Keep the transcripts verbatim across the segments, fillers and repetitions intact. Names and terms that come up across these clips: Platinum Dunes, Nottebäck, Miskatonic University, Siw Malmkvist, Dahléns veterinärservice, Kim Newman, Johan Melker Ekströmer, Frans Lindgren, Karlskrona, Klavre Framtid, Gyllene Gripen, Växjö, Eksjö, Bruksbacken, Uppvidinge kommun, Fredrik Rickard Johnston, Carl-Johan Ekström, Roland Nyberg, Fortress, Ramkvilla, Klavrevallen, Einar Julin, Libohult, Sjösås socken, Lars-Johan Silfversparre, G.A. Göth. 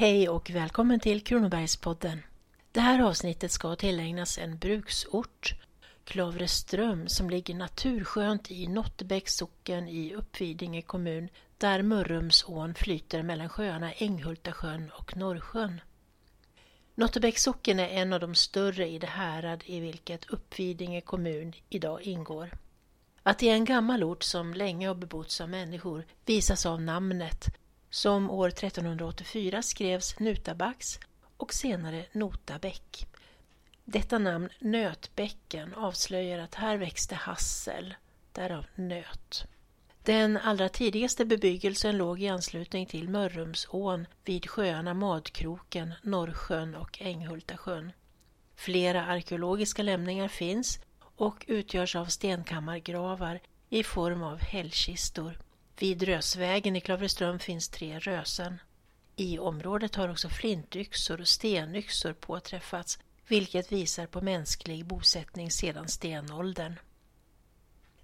Hej och välkommen till Kronobergspodden. Det här avsnittet ska tillägnas en bruksort, Klavreström, som ligger naturskönt i Nottebäcksocken i Uppvidinge kommun, där Mörrumsån flyter mellan sjöarna Änghultasjön och Norrsjön. Nottebäcksocken är en av de större i det härad i vilket Uppvidinge kommun idag ingår. Att det är en gammal ort som länge har bebotts av människor visas av namnet, som år trettonhundraåttiofyra skrevs Nutabacks och senare Nottebäck. Detta namn Nötbäcken avslöjar att här växte hassel, därav nöt. Den allra tidigaste bebyggelsen låg i anslutning till Mörrumsån vid sjöarna Madkroken, Norrsjön och Änghultasjön. Flera arkeologiska lämningar finns och utgörs av stenkammargravar i form av hällkistor. Vid Rösvägen i Klavreström finns tre rösen. I området har också flintyxor och stenyxor påträffats, vilket visar på mänsklig bosättning sedan stenåldern.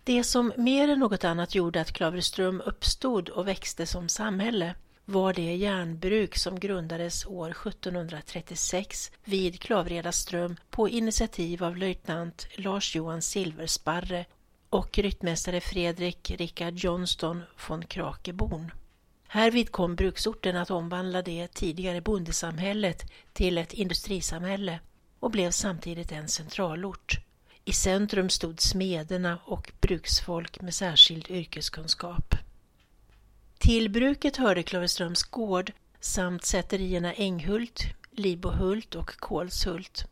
Det som mer än något annat gjorde att Klavreström uppstod och växte som samhälle var det järnbruk som grundades år sjuttonhundratrettiosex vid Klavredaström på initiativ av löjtnant Lars-Johan Silfversparre och ryttmästare Fredrik Rickard Johnston från Krakeborn. Härvid kom bruksorten att omvandla det tidigare bondesamhället till ett industrisamhälle och blev samtidigt en centralort. I centrum stod smederna och bruksfolk med särskild yrkeskunskap. Till bruket hörde Cloverströms gård samt säterierna Änghult, Lidbohult och Kålshult.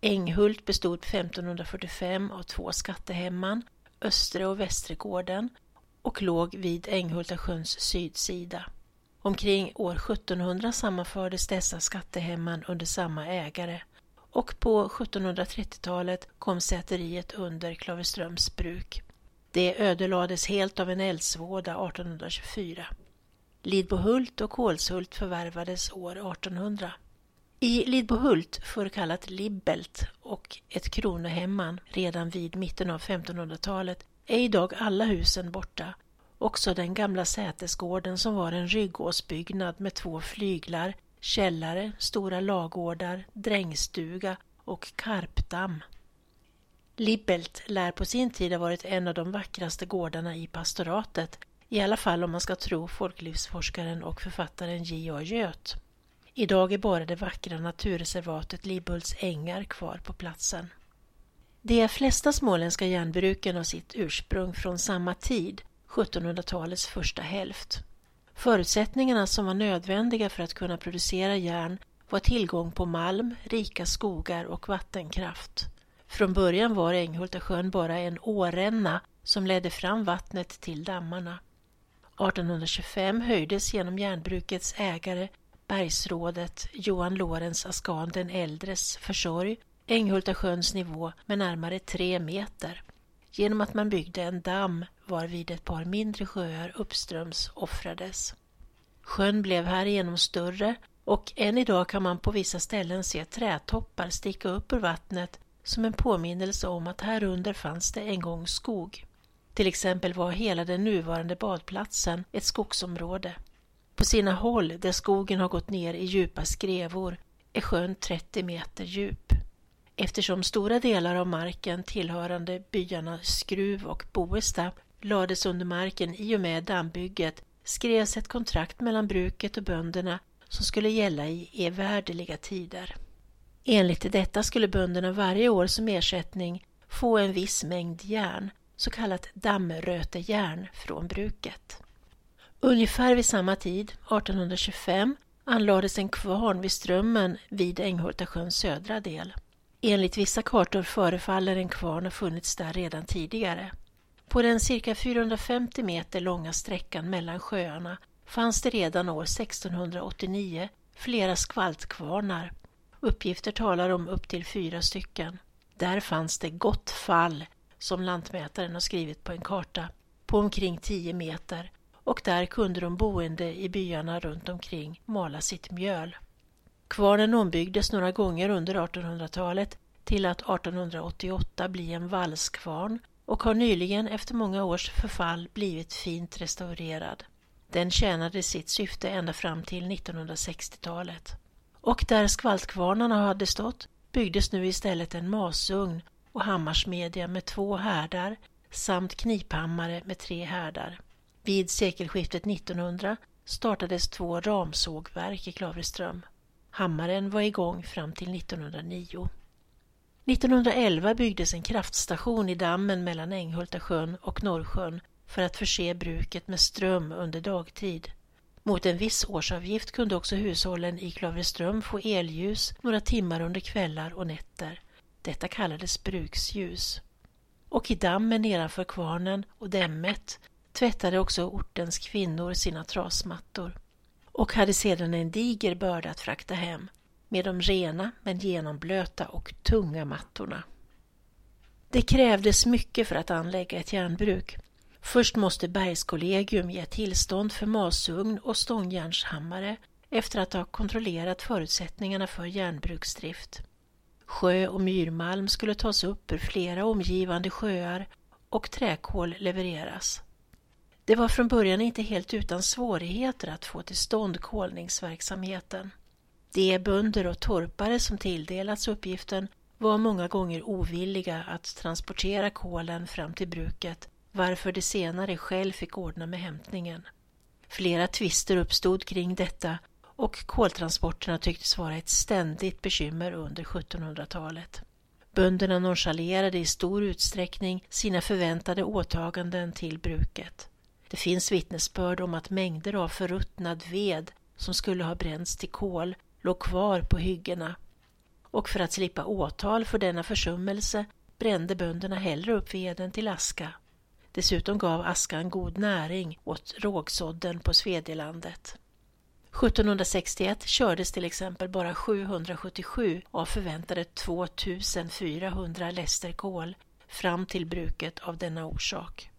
Änghult bestod femtonhundrafyrtiofem av två skattehemman, östra och västregården, och låg vid Änghultasjöns sydsida. Omkring år sjuttonhundra sammanfördes dessa skattehemman under samma ägare, och på sjuttonhundratrettiotalet kom säteriet under Klavreströms bruk. Det ödelades helt av en eldsvåda artonhundratjugofyra. Lidbohult och Kålshult förvärvades år artonhundra. I Lidbohult, förkallat Libbelt, och ett kronohemman redan vid mitten av femtonhundratalet är idag alla husen borta. Också den gamla sätesgården som var en ryggåsbyggnad med två flyglar, källare, stora lagårdar, drängstuga och karpdamm. Libbelt lär på sin tid ha varit en av de vackraste gårdarna i pastoratet, i alla fall om man ska tro folklivsforskaren och författaren G A Göth. Idag är bara det vackra naturreservatet Libulls ängar kvar på platsen. De flesta småländska järnbruken har sitt ursprung från samma tid, sjuttonhundratalets första hälft. Förutsättningarna som var nödvändiga för att kunna producera järn var tillgång på malm, rika skogar och vattenkraft. Från början var Änghultasjön bara en åränna som ledde fram vattnet till dammarna. artonhundratjugofem höjdes genom järnbrukets ägare Bergsrådet Johan Lorentz Aschan den äldres försorg Änghultasjöns nivå med närmare tre meter. Genom att man byggde en damm varvid ett par mindre sjöar uppströms offrades. Sjön blev härigenom större och än idag kan man på vissa ställen se trätoppar sticka upp ur vattnet som en påminnelse om att här under fanns det en gång skog. Till exempel var hela den nuvarande badplatsen ett skogsområde. På sina håll där skogen har gått ner i djupa skrevor är sjön trettio meter djup. Eftersom stora delar av marken tillhörande byarna Skruv och Boesta lades under marken i och med dammbygget skrevs ett kontrakt mellan bruket och bönderna som skulle gälla i evärdliga tider. Enligt detta skulle bönderna varje år som ersättning få en viss mängd järn, så kallat dammrötejärn, från bruket. Ungefär vid samma tid, artonhundratjugofem, anlades en kvarn vid strömmen vid Änghultasjöns södra del. Enligt vissa kartor förefaller en kvarn ha funnits där redan tidigare. På den cirka fyrahundrafemtio meter långa sträckan mellan sjöarna fanns det redan år sextonhundraåttionio flera skvaltkvarnar. Uppgifter talar om upp till fyra stycken. Där fanns det gott fall, som lantmätaren har skrivit på en karta, på omkring tio meter, och där kunde de boende i byarna runt omkring mala sitt mjöl. Kvarnen ombyggdes några gånger under artonhundratalet till att artonhundraåttioåtta bli en vallskvarn och har nyligen efter många års förfall blivit fint restaurerad. Den tjänade sitt syfte ända fram till nittonhundrasextiotalet. Och där skvaltkvarnarna hade stått byggdes nu istället en masugn och hammarsmedja med två härdar samt kniphammare med tre härdar. Vid sekelskiftet nittonhundra startades två ramsågverk i Klavreström. Hammaren var igång fram till nittonhundranio. nittonhundraelva byggdes en kraftstation i dammen mellan Änghultasjön och Norrsjön för att förse bruket med ström under dagtid. Mot en viss årsavgift kunde också hushållen i Klavreström få elljus några timmar under kvällar och nätter. Detta kallades bruksljus. Och i dammen nedanför kvarnen och dämmet tvättade också ortens kvinnor sina trasmattor och hade sedan en diger börda att frakta hem med de rena men genomblöta och tunga mattorna. Det krävdes mycket för att anlägga ett järnbruk. Först måste Bergskollegium ge tillstånd för masugn och stångjärnshammare efter att ha kontrollerat förutsättningarna för järnbruksdrift. Sjö- och myrmalm skulle tas upp ur flera omgivande sjöar och träkol levereras. Det var från början inte helt utan svårigheter att få till stånd kolningsverksamheten. De bönder och torpare som tilldelats uppgiften var många gånger ovilliga att transportera kolen fram till bruket, varför de senare själv fick ordna med hämtningen. Flera tvister uppstod kring detta och koltransporterna tycktes vara ett ständigt bekymmer under sjuttonhundratalet. Bönderna nonchalerade i stor utsträckning sina förväntade åtaganden till bruket. Det finns vittnesbörd om att mängder av förruttnad ved som skulle ha bränts till kol låg kvar på hyggena. Och för att slippa åtal för denna försummelse brände bönderna hellre upp veden till aska. Dessutom gav askan god näring åt rågsådden på Svedjelandet. sjuttonhundrasextioett kördes till exempel bara sjuhundrasjuttiosju av förväntade tvåtusenfyrahundra läster kol fram till bruket av denna orsak.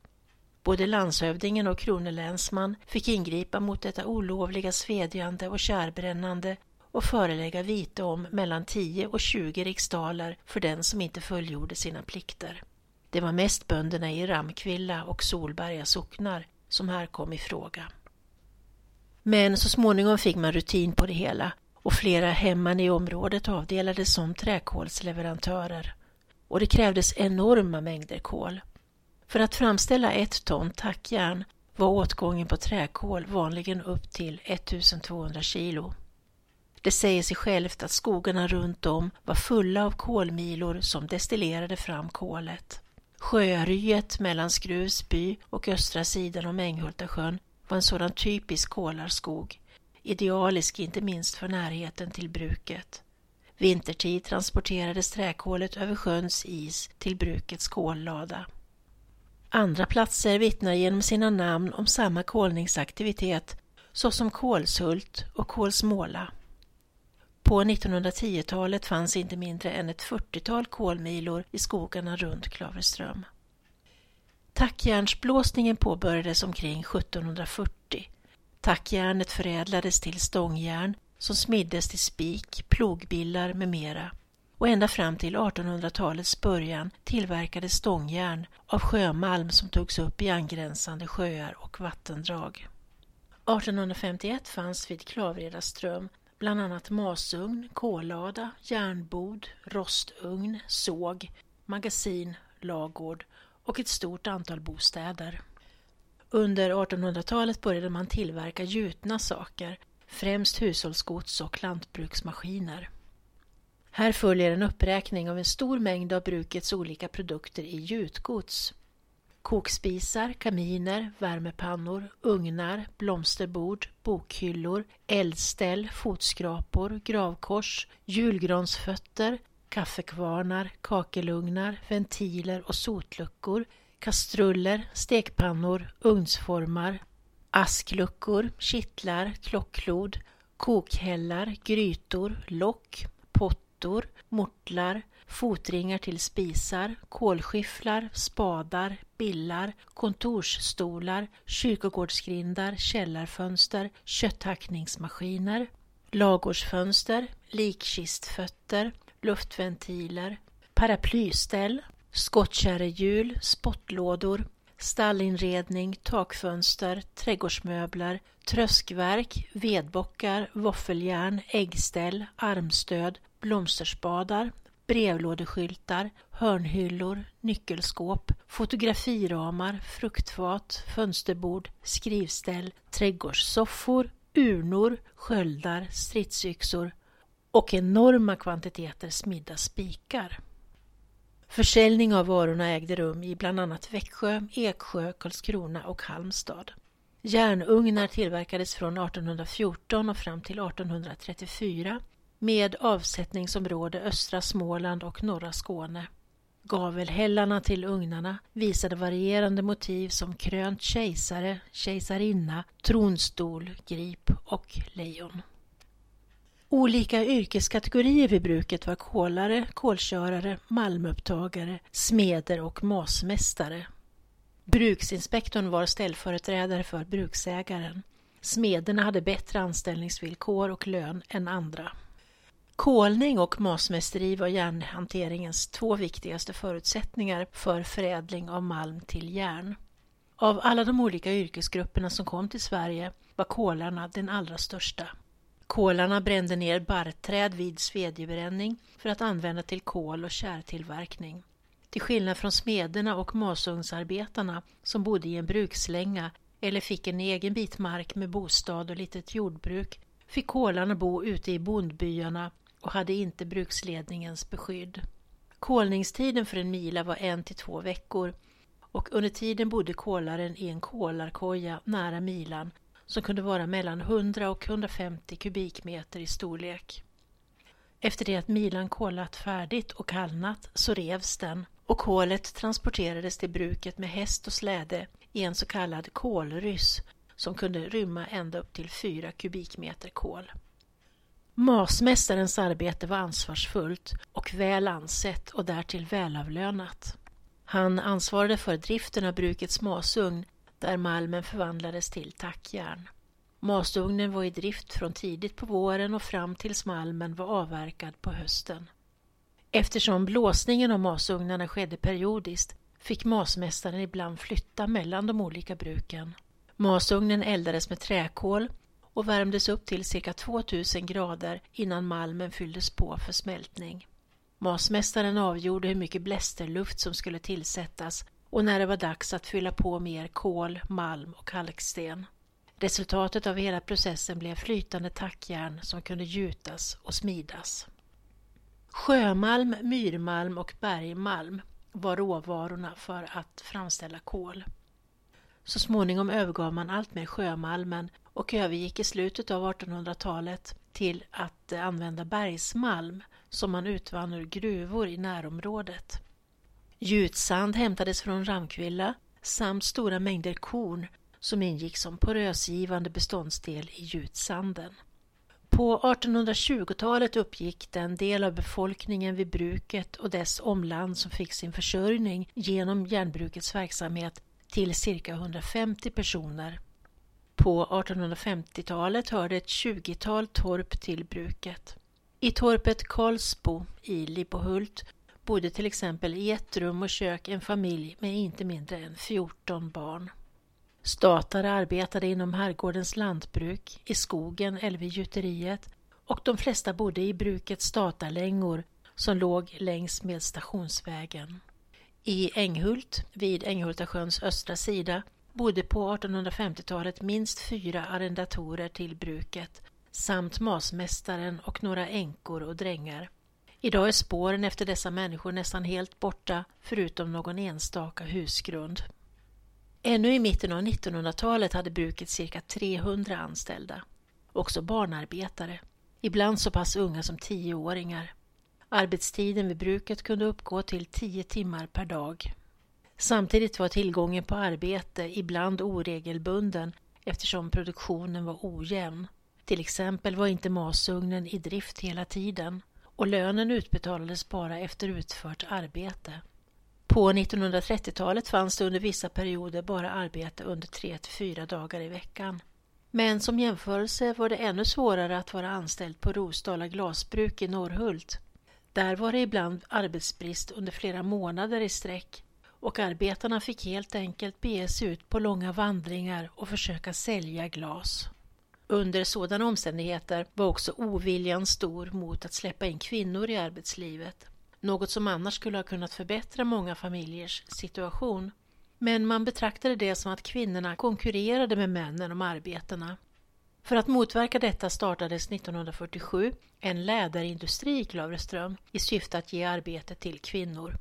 Både landshövdingen och kronelänsman fick ingripa mot detta olovliga svedjande och kärbrännande och förelägga vite om mellan tio och tjugo riksdaler för den som inte fullgjorde sina plikter. Det var mest bönderna i Ramkvilla och Solberga socknar som här kom i fråga. Men så småningom fick man rutin på det hela och flera hemman i området avdelades som träkolsleverantörer. Och det krävdes enorma mängder kol. För att framställa ett ton tackjärn var åtgången på träkol vanligen upp till ettusentvåhundra kilo. Det säger sig självt att skogarna runt om var fulla av kolmilor som destillerade fram kolet. Sjöryet mellan Skruvs by och östra sidan om Änghultasjön var en sådan typisk kolarskog, idealisk inte minst för närheten till bruket. Vintertid transporterades träkolet över sjöns is till brukets kollada. Andra platser vittnar genom sina namn om samma kolningsaktivitet, såsom Kålshult och Kolsmåla. På nittonhundratiotalet fanns inte mindre än ett fyrtiotal kolmilor i skogarna runt Klavreström. Tackjärnsblåsningen påbörjades omkring sjuttonhundrafyrtio. Tackjärnet förädlades till stångjärn som smiddes till spik, plogbillar med mera. Och ända fram till artonhundratalets början tillverkades stångjärn av sjömalm som togs upp i angränsande sjöar och vattendrag. artonhundrafemtioett fanns vid Klavredaström bland annat masugn, kolada, järnbod, rostugn, såg, magasin, lagård och ett stort antal bostäder. Under artonhundratalet började man tillverka gjutna saker, främst hushållsgods och lantbruksmaskiner. Här följer en uppräkning av en stor mängd av brukets olika produkter i gjutgods. Kokspisar, kaminer, värmepannor, ugnar, blomsterbord, bokhyllor, eldställ, fotskrapor, gravkors, julgransfötter, kaffekvarnar, kakelugnar, ventiler och sotluckor, kastruller, stekpannor, ugnsformar, askluckor, kittlar, klocklod, kokhällar, grytor, lock, pott, mortlar, fotringar till spisar, kolskifflar, spadar, billar, kontorsstolar, kyrkogårdsgrindar, källarfönster, kötthackningsmaskiner, lagårdsfönster, likkistfötter, luftventiler, paraplyställ, skottkärrehjul, spottlådor, stallinredning, takfönster, trädgårdsmöbler, tröskverk, vedbockar, våffeljärn, äggställ, armstöd, blomsterspadar, brevlådeskyltar, hörnhyllor, nyckelskåp, fotografiramar, fruktfat, fönsterbord, skrivställ, trädgårdssoffor, urnor, sköldar, stridsyxor och enorma kvantiteter smidda spikar. Försäljning av varorna ägde rum i bland annat Växjö, Eksjö, Karlskrona och Halmstad. Järnugnar tillverkades från artonhundrafjorton och fram till artonhundratrettiofyra med avsättningsområde östra Småland och norra Skåne. Gavelhällarna till ugnarna visade varierande motiv som krönt kejsare, kejsarinna, tronstol, grip och lejon. Olika yrkeskategorier vid bruket var kolare, kolkörare, malmupptagare, smeder och masmästare. Bruksinspektorn var ställföreträdare för bruksägaren. Smederna hade bättre anställningsvillkor och lön än andra. Kolning och masmästeri var järnhanteringens två viktigaste förutsättningar för förädling av malm till järn. Av alla de olika yrkesgrupperna som kom till Sverige var kolarna den allra största. Kolarna brände ner barrträd vid svedjebränning för att använda till kol- och kärtillverkning. Till skillnad från smederna och masugnsarbetarna som bodde i en brukslänga eller fick en egen bit mark med bostad och litet jordbruk fick kolarna bo ute i bondbyarna och hade inte bruksledningens beskydd. Kolningstiden för en mila var en till två veckor och under tiden bodde kolaren i en kolarkoja nära milan som kunde vara mellan hundra och hundrafemtio kubikmeter i storlek. Efter det att milan kolat färdigt och kallnat så revs den och kolet transporterades till bruket med häst och släde i en så kallad kolryss som kunde rymma ända upp till fyra kubikmeter kol. Masmästarens arbete var ansvarsfullt och väl ansett och därtill välavlönat. Han ansvarade för driften av brukets masugn där malmen förvandlades till tackjärn. Masugnen var i drift från tidigt på våren och fram tills malmen var avverkad på hösten. Eftersom blåsningen av masugnarna skedde periodiskt fick masmästaren ibland flytta mellan de olika bruken. Masugnen eldades med träkol och värmdes upp till cirka tvåtusen grader innan malmen fylldes på för smältning. Masmästaren avgjorde hur mycket blästerluft som skulle tillsättas och när det var dags att fylla på mer kol, malm och kalksten. Resultatet av hela processen blev flytande tackjärn som kunde gjutas och smidas. Sjömalm, myrmalm och bergmalm var råvarorna för att framställa kol. Så småningom övergav man allt mer sjömalmen och övergick i slutet av artonhundratalet till att använda bergsmalm som man utvann ur gruvor i närområdet. Gjutsand hämtades från Ramkvilla samt stora mängder korn som ingick som porösgivande beståndsdel i gjutsanden. På artonhundratjugotalet uppgick den del av befolkningen vid bruket och dess omland som fick sin försörjning genom järnbrukets verksamhet till cirka hundrafemtio personer. På artonhundrafemtiotalet hörde ett tjugotal torp till bruket. I torpet Karlsbo i Libohult bodde till exempel i ett rum och kök en familj med inte mindre än fjorton barn. Statare arbetade inom herrgårdens lantbruk, i skogen eller vid gjuteriet och de flesta bodde i brukets statarlängor som låg längs med stationsvägen. I Änghult, vid Änghultasjöns östra sida, bodde på artonhundrafemtiotalet minst fyra arrendatorer till bruket samt masmästaren och några änkor och drängar. Idag är spåren efter dessa människor nästan helt borta förutom någon enstaka husgrund. Ännu i mitten av nittonhundratalet hade bruket cirka trehundra anställda, också barnarbetare, ibland så pass unga som tioåringar. Arbetstiden vid bruket kunde uppgå till tio timmar per dag. Samtidigt var tillgången på arbete ibland oregelbunden eftersom produktionen var ojämn. Till exempel var inte masugnen i drift hela tiden och lönen utbetalades bara efter utfört arbete. På nittonhundratrettiotalet fanns det under vissa perioder bara arbete under tre till fyra dagar i veckan. Men som jämförelse var det ännu svårare att vara anställd på Rosdala glasbruk i Norrhult. Där var det ibland arbetsbrist under flera månader i sträck och arbetarna fick helt enkelt bege sig ut på långa vandringar och försöka sälja glas. Under sådana omständigheter var också oviljan stor mot att släppa in kvinnor i arbetslivet, något som annars skulle ha kunnat förbättra många familjers situation. Men man betraktade det som att kvinnorna konkurrerade med männen om arbetena. För att motverka detta startades nittonhundrafyrtiosju en läderindustri i Klavreström i syfte att ge arbete till kvinnor.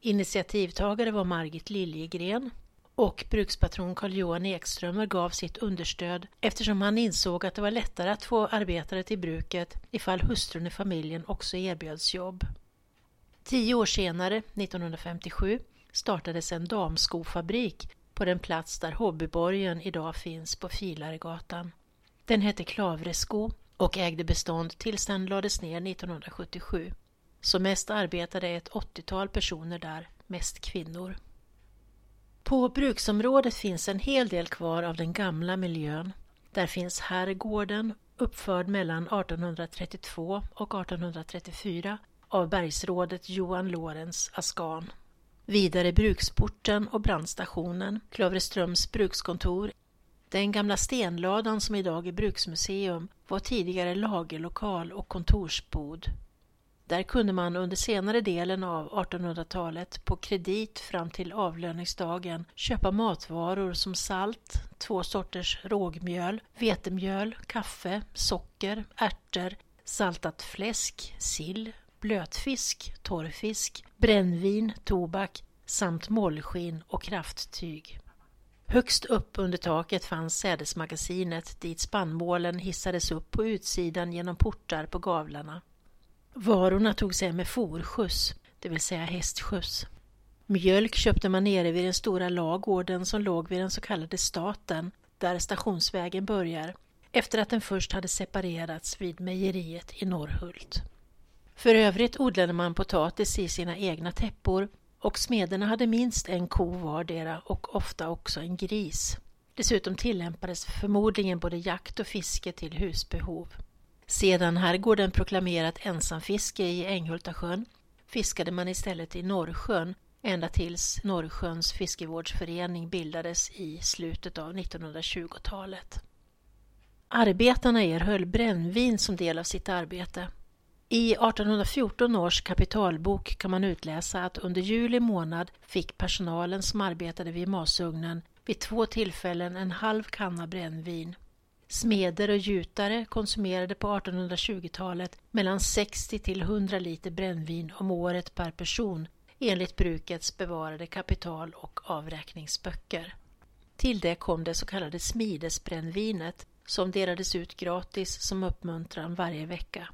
Initiativtagare var Margit Liljegren och brukspatron Carl-Johan Ekström gav sitt understöd eftersom han insåg att det var lättare att få arbetare till bruket ifall hustrun i familjen också erbjöds jobb. Tio år senare, nittonhundrafemtiosju, startades en damskofabrik på den plats där Hobbyborgen idag finns på Filaregatan. Den hette Klavresko och ägde bestånd tills den lades ner nittonhundrasjuttiosju. Som mest arbetade ett åttiotal personer där, mest kvinnor. På bruksområdet finns en hel del kvar av den gamla miljön. Där finns herrgården, uppförd mellan artonhundratrettiotvå och artonhundratrettiofyra av Bergsrådet Johan Lorentz Aschan. Vidare bruksporten och brandstationen, Klavreströms brukskontor. Den gamla stenladan som idag är bruksmuseum var tidigare lagerlokal och kontorsbod. Där kunde man under senare delen av artonhundratalet på kredit fram till avlöningsdagen köpa matvaror som salt, två sorters rågmjöl, vetemjöl, kaffe, socker, ärtor, saltat fläsk, sill, blötfisk, torrfisk, brännvin, tobak samt målskinn och krafttyg. Högst upp under taket fanns sädesmagasinet dit spannmålen hissades upp på utsidan genom portar på gavlarna. Varorna tog sig med forskjuts, det vill säga hästskjuts. Mjölk köpte man nere vid den stora lagården som låg vid den så kallade staten, där stationsvägen börjar, efter att den först hade separerats vid mejeriet i Norrhult. För övrigt odlade man potatis i sina egna täppor och smederna hade minst en ko vardera och ofta också en gris. Dessutom tillämpades förmodligen både jakt och fiske till husbehov. Sedan herrgården proklamerat ensamfiske i Änghultasjön fiskade man istället i Norrsjön ända tills Norrsjöns fiskevårdsförening bildades i slutet av nittonhundratjugotalet. Arbetarna erhöll brännvin som del av sitt arbete. I artonhundrafjorton års kapitalbok kan man utläsa att under juli månad fick personalen som arbetade vid masugnen vid två tillfällen en halv kanna brännvin. Smeder och gjutare konsumerade på artonhundratjugotalet mellan sextio till hundra liter brännvin om året per person enligt brukets bevarade kapital- och avräkningsböcker. Till det kom det så kallade smidesbrännvinet som delades ut gratis som uppmuntran varje vecka.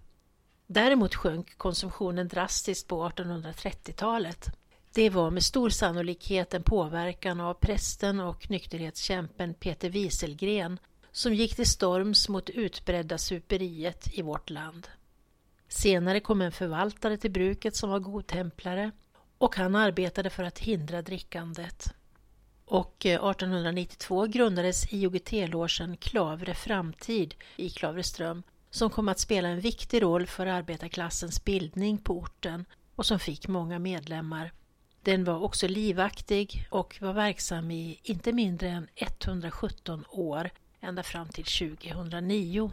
Däremot sjönk konsumtionen drastiskt på artonhundratrettiotalet. Det var med stor sannolikhet en påverkan av prästen och nykterhetskämpen Peter Wieselgren som gick till storms mot utbredda superiet i vårt land. Senare kom en förvaltare till bruket som var godtemplare och han arbetade för att hindra drickandet. Och artonhundranittiotvå grundades I O G T-logen Klavre Framtid i Klavreström som kom att spela en viktig roll för arbetarklassens bildning på orten och som fick många medlemmar. Den var också livaktig och var verksam i inte mindre än etthundrasjutton år ända fram till tjugohundranio.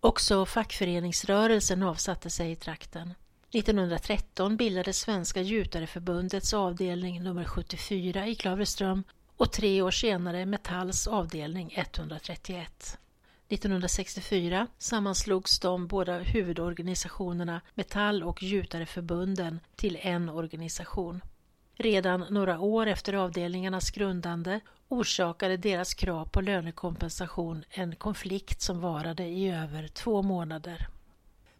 Också fackföreningsrörelsen avsatte sig i trakten. nittonhundratretton bildades Svenska Gjutareförbundets avdelning nummer sjuttiofyra i Klavreström och tre år senare Metalls avdelning etthundratrettioett. nittonhundrasextiofyra sammanslogs de båda huvudorganisationerna Metall- och Gjutareförbunden till en organisation. Redan några år efter avdelningarnas grundande orsakade deras krav på lönekompensation en konflikt som varade i över två månader.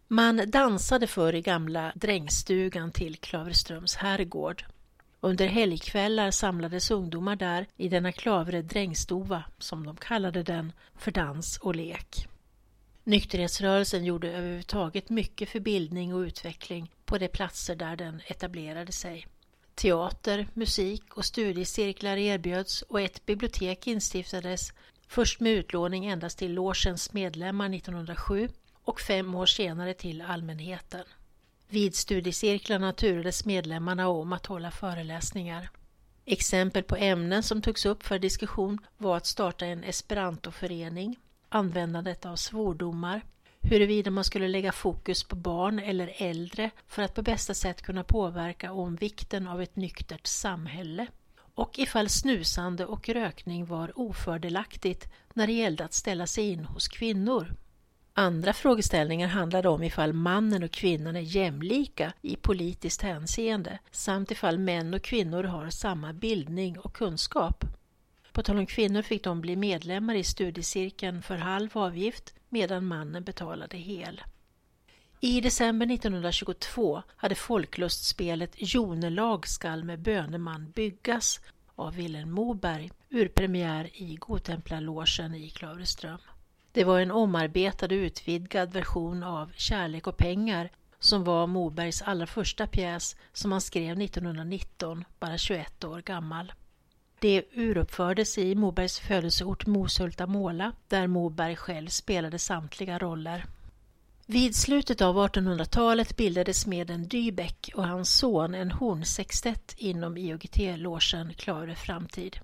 Man dansade för i gamla drängstugan till Klavreströms herrgård. Under helgkvällar samlades ungdomar där i denna klavre drängstova, som de kallade den, för dans och lek. Nykterhetsrörelsen gjorde överhuvudtaget mycket för bildning och utveckling på de platser där den etablerade sig. Teater, musik och studiecirklar erbjöds och ett bibliotek instiftades, först med utlåning endast till logens medlemmar nittonhundrasju och fem år senare till allmänheten. Vid studiecirklarna turades medlemmarna om att hålla föreläsningar. Exempel på ämnen som togs upp för diskussion var att starta en esperantoförening, användandet av svordomar, huruvida man skulle lägga fokus på barn eller äldre för att på bästa sätt kunna påverka om vikten av ett nyktert samhälle och ifall snusande och rökning var ofördelaktigt när det gällde att ställa sig in hos kvinnor. Andra frågeställningar handlade om ifall mannen och kvinnan är jämlika i politiskt hänseende samt ifall män och kvinnor har samma bildning och kunskap. På tal om kvinnor fick de bli medlemmar i studiecirkeln för halv avgift medan mannen betalade hel. I december nittonhundratjugotvå hade folklustspelet Jonelag skall med böneman byggas av Vilhelm Moberg ur premiär i Godtemplarlogen i Klavreström. Det var en omarbetad och utvidgad version av Kärlek och pengar som var Mobergs allra första pjäs som han skrev nittonhundranitton, bara tjugoett år gammal. Det uruppfördes i Mobergs födelseort Moshulta-Måla där Moberg själv spelade samtliga roller. Vid slutet av artonhundratalet bildades med en Dybeck och hans son en hornsextett inom I O G T-logen Klarö Framtid.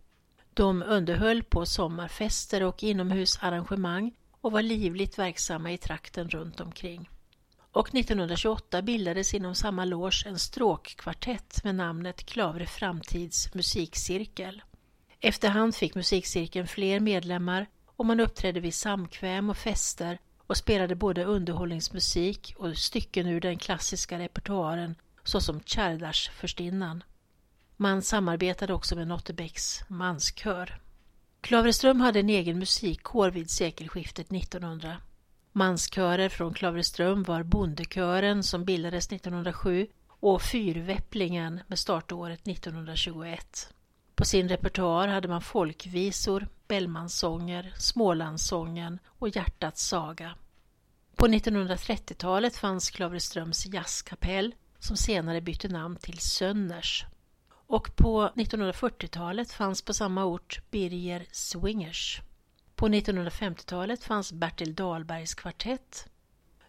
De underhöll på sommarfester och inomhusarrangemang och var livligt verksamma i trakten runt omkring. Och nittonhundratjugoåtta bildades inom samma loge en stråkkvartett med namnet Klavre Framtids musikcirkel. Efterhand fick musikcirkeln fler medlemmar och man uppträdde vid samkväm och fester och spelade både underhållningsmusik och stycken ur den klassiska repertoaren såsom Kärrdarsförstinnan. Man samarbetade också med Nottebäcks manskör. Klavreström hade en egen musikkår vid sekelskiftet nittonhundra. Manskörer från Klavreström var Bondekören som bildades nittonhundrasju och Fyrväpplingen med startåret nittonhundratjugoett. På sin repertoar hade man folkvisor, Bellmansånger, Smålandssången och Hjärtats saga. På nittonhundratrettiotalet fanns Klavreströms jazzkapell som senare bytte namn till Sönners. Och på nittonhundrafyrtiotalet fanns på samma ort Birger Swingers. På nittonhundrafemtiotalet fanns Bertil Dahlbergs kvartett.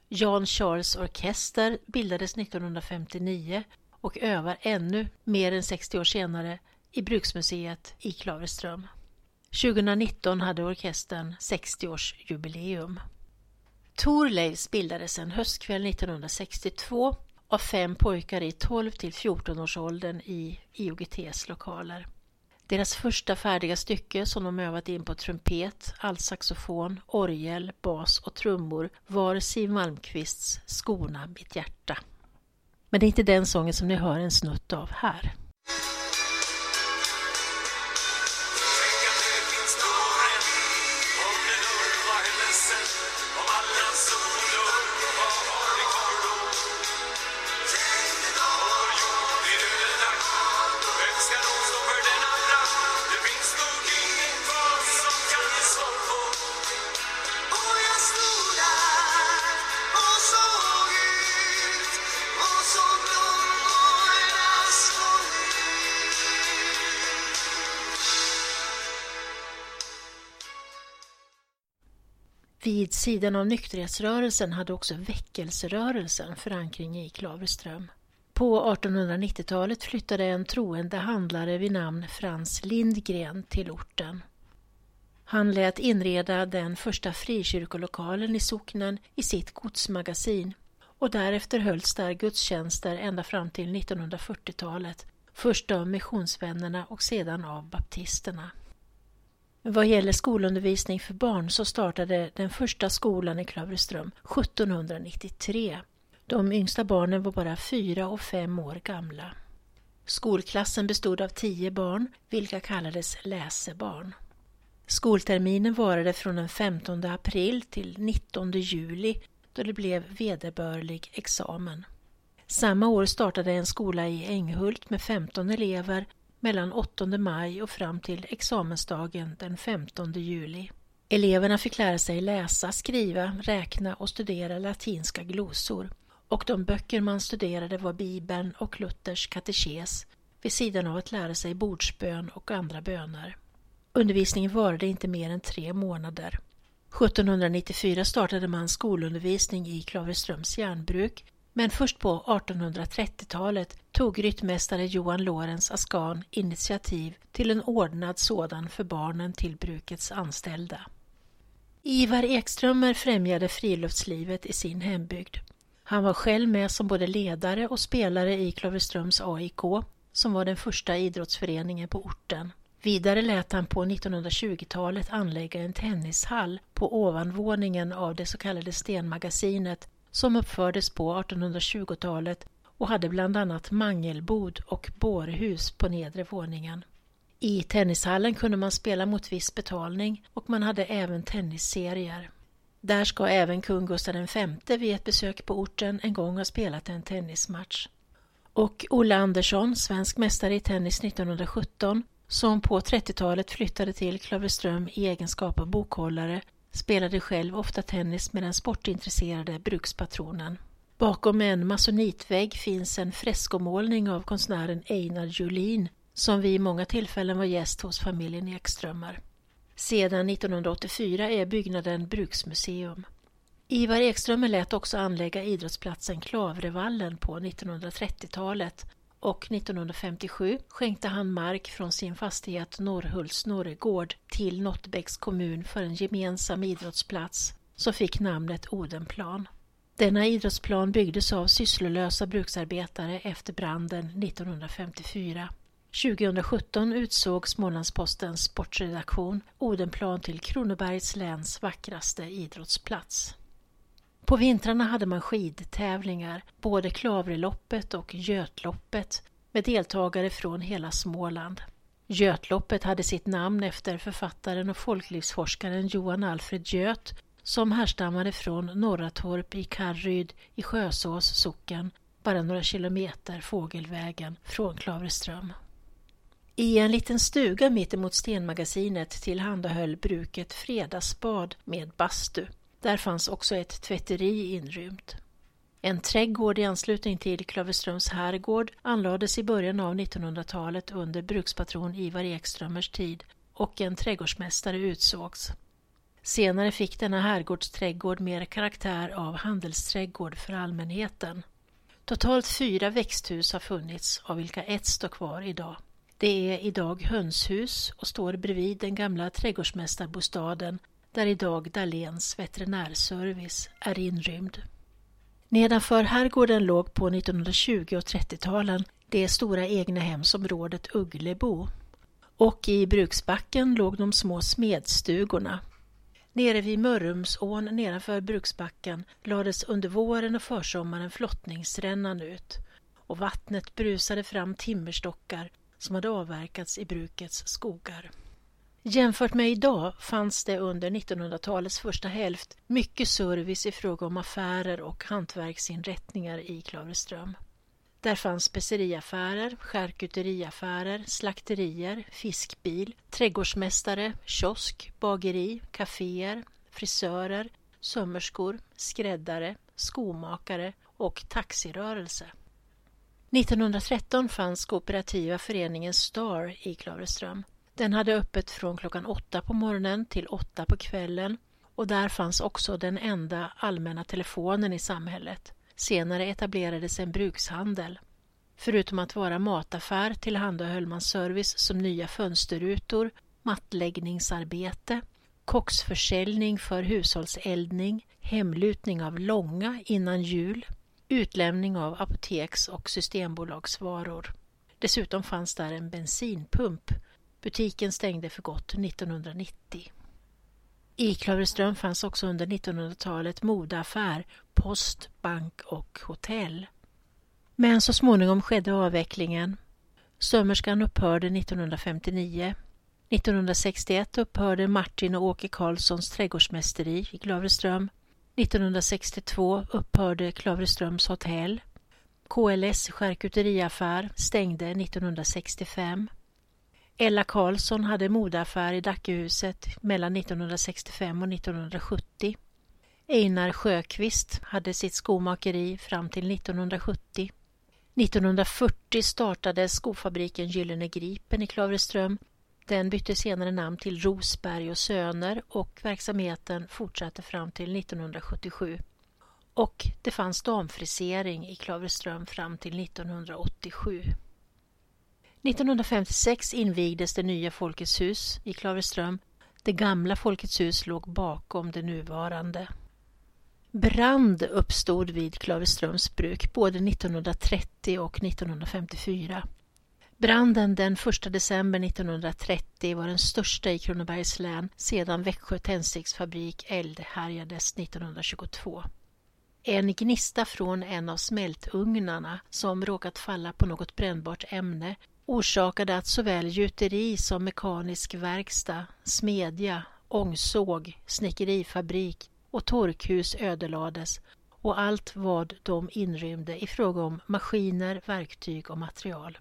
Jan Charles Orkester bildades nittonhundrafemtionio och övar ännu mer än sextio år senare i Bruksmuseet i Klavreström. tjugonitton hade orkestern sextioårsjubileum. Torleifs bildades en höstkväll nittonhundrasextiotvå av fem pojkar i tolv till fjorton års åldern i I O G T:s lokaler. Deras första färdiga stycke som de övat in på trumpet, altsaxofon, orgel, bas och trummor var Siw Malmkvists Skona mitt hjärta. Men det är inte den sången som ni hör en snutt av här. Vid sidan av nykterhetsrörelsen hade också väckelserörelsen förankring i Klavreström. På artonhundranittiotalet flyttade en troende handlare vid namn Frans Lindgren till orten. Han lät inreda den första frikyrkolokalen i socknen i sitt godsmagasin och därefter hölls där gudstjänster ända fram till nittonhundrafyrtiotalet, först av missionsvännerna och sedan av baptisterna. Vad gäller skolundervisning för barn så startade den första skolan i Klavreström sjuttonhundranittiotre. De yngsta barnen var bara fyra och fem år gamla. Skolklassen bestod av tio barn, vilka kallades läsebarn. Skolterminen varade från den femtonde april till nittonde juli då det blev vederbörlig examen. Samma år startade en skola i Änghult med femton elever mellan åttonde maj och fram till examensdagen den femtonde juli. Eleverna fick lära sig läsa, skriva, räkna och studera latinska glosor och de böcker man studerade var Bibeln och Luthers katekes vid sidan av att lära sig bordsbön och andra böner. Undervisningen varade inte mer än tre månader. sjuttonhundranittiofyra startade man skolundervisning i Klavreströms järnbruk Men först på artonhundratrettiotalet tog ryttmästare Johan Lorentz Aschan initiativ till en ordnad sådan för barnen till brukets anställda. Ivar Ekström främjade friluftslivet i sin hembygd. Han var själv med som både ledare och spelare i Klavreströms A I K, som var den första idrottsföreningen på orten. Vidare lät han på nittonhundratjugotalet anlägga en tennishall på ovanvåningen av det så kallade stenmagasinet som uppfördes på artonhundratjugotalet och hade bland annat mangelbod och bårhus på nedre våningen. I tennishallen kunde man spela mot viss betalning och man hade även tennisserier. Där ska även kung Gustav den femte vid ett besök på orten en gång ha spelat en tennismatch. Och Olle Andersson, svensk mästare i tennis nittonhundrasjutton, som på trettiotalet flyttade till Klavreström i egenskap av bokhållare, spelade själv ofta tennis med den sportintresserade brukspatronen. Bakom en masonitvägg finns en freskomålning av konstnären Einar Julin, som vid många tillfällen var gäst hos familjen Ekströmmar. Sedan nittonhundraåttiofyra är byggnaden bruksmuseum. Ivar Ekström lät också anlägga idrottsplatsen Klavrevallen på nittonhundratrettiotalet och nittonhundrafemtiosju skänkte han mark från sin fastighet Norrhults norrgård till Nottebäcks kommun för en gemensam idrottsplats som fick namnet Odenplan. Denna idrottsplan byggdes av sysslolösa bruksarbetare efter branden nittonhundrafemtiofyra. tjugosjutton utsåg Smålandspostens sportredaktion Odenplan till Kronobergs läns vackraste idrottsplats. På vintrarna hade man skidtävlingar, både Klavreloppet och Göthloppet, med deltagare från hela Småland. Göthloppet hade sitt namn efter författaren och folklivsforskaren Johan Alfred Göth, som härstammade från Norratorp i Karryd i Sjösås socken, bara några kilometer fågelvägen från Klavreström. I en liten stuga mittemot stenmagasinet tillhandahöll bruket fredagsbad med bastu. Där fanns också ett tvätteri inrymt. En trädgård i anslutning till Klavreströms herrgård anlades i början av nittonhundratalet under brukspatron Ivar Ekströmmers tid och en trädgårdsmästare utsågs. Senare fick denna herrgårdsträdgård mer karaktär av handelsträdgård för allmänheten. Totalt fyra växthus har funnits, av vilka ett står kvar idag. Det är idag hönshus och står bredvid den gamla trädgårdsmästarbostaden där idag Dahléns veterinärservice är inrymd. Nedanför herrgården låg på nittonhundratjugo- och trettio-talen det stora egnahemsområdet Ugglebo och i Bruksbacken låg de små smedstugorna. Nere vid Mörrumsån nedanför Bruksbacken lades under våren och försommaren flottningsrännan ut och vattnet brusade fram timmerstockar som hade avverkats i brukets skogar. Jämfört med idag fanns det under nittonhundratalets första hälft mycket service i fråga om affärer och hantverksinrättningar i Klavreström. Där fanns speceriaffärer, charkuteriaffärer, slakterier, fiskbil, trädgårdsmästare, kiosk, bageri, kaféer, frisörer, sömmerskor, skräddare, skomakare och taxirörelse. nittonhundratretton fanns kooperativa föreningen Star i Klavreström. Den hade öppet från klockan åtta på morgonen till åtta på kvällen och där fanns också den enda allmänna telefonen i samhället. Senare etablerades en brukshandel. Förutom att vara mataffär tillhandahöll man service som nya fönsterrutor, mattläggningsarbete, koksförsäljning för hushållseldning, hemlutning av långa innan jul, utlämning av apoteks- och systembolagsvaror. Dessutom fanns där en bensinpump. Butiken stängde för gott nittonhundranittio. I Klavreström fanns också under nittonhundratalet modeaffär, post, bank och hotell. Men så småningom skedde avvecklingen. Sömmerskan upphörde nittonhundrafemtionio. nittonhundrasextioett upphörde Martin och Åke Karlssons trädgårdsmästeri i Klavreström. nittonhundrasextiotvå upphörde Klavreströms hotell. K L S charkuteriaffär stängde nittonhundrasextiofem. Ella Karlsson hade modeaffär i Dackehuset mellan nittonhundrasextiofem och nittonhundrasjuttio. Einar Sjöqvist hade sitt skomakeri fram till nittonhundrasjuttio. nittonhundrafyrtio startade skofabriken Gyllene Gripen i Klavreström. Den bytte senare namn till Rosberg och Söner och verksamheten fortsatte fram till nittonhundrasjuttiosju. och det fanns damfrisering i Klavreström fram till nittonhundraåttiosju. nittonhundrafemtiosex invigdes det nya Folkets hus i Klavreström. Det gamla Folkets hus låg bakom det nuvarande. Brand uppstod vid Klavreströms bruk både nittonhundratrettio och nittonhundrafemtiofyra. Branden den första december nittonhundratrettio var den största i Kronobergs län sedan Växjö tändsticksfabrik eldhärjades nittonhundratjugotvå. En gnista från en av smältugnarna som råkat falla på något brännbart ämne orsakade att såväl gjuteri som mekanisk verkstad, smedja, ångsåg, snickerifabrik och torkhus ödelades och allt vad de inrymde i fråga om maskiner, verktyg och material.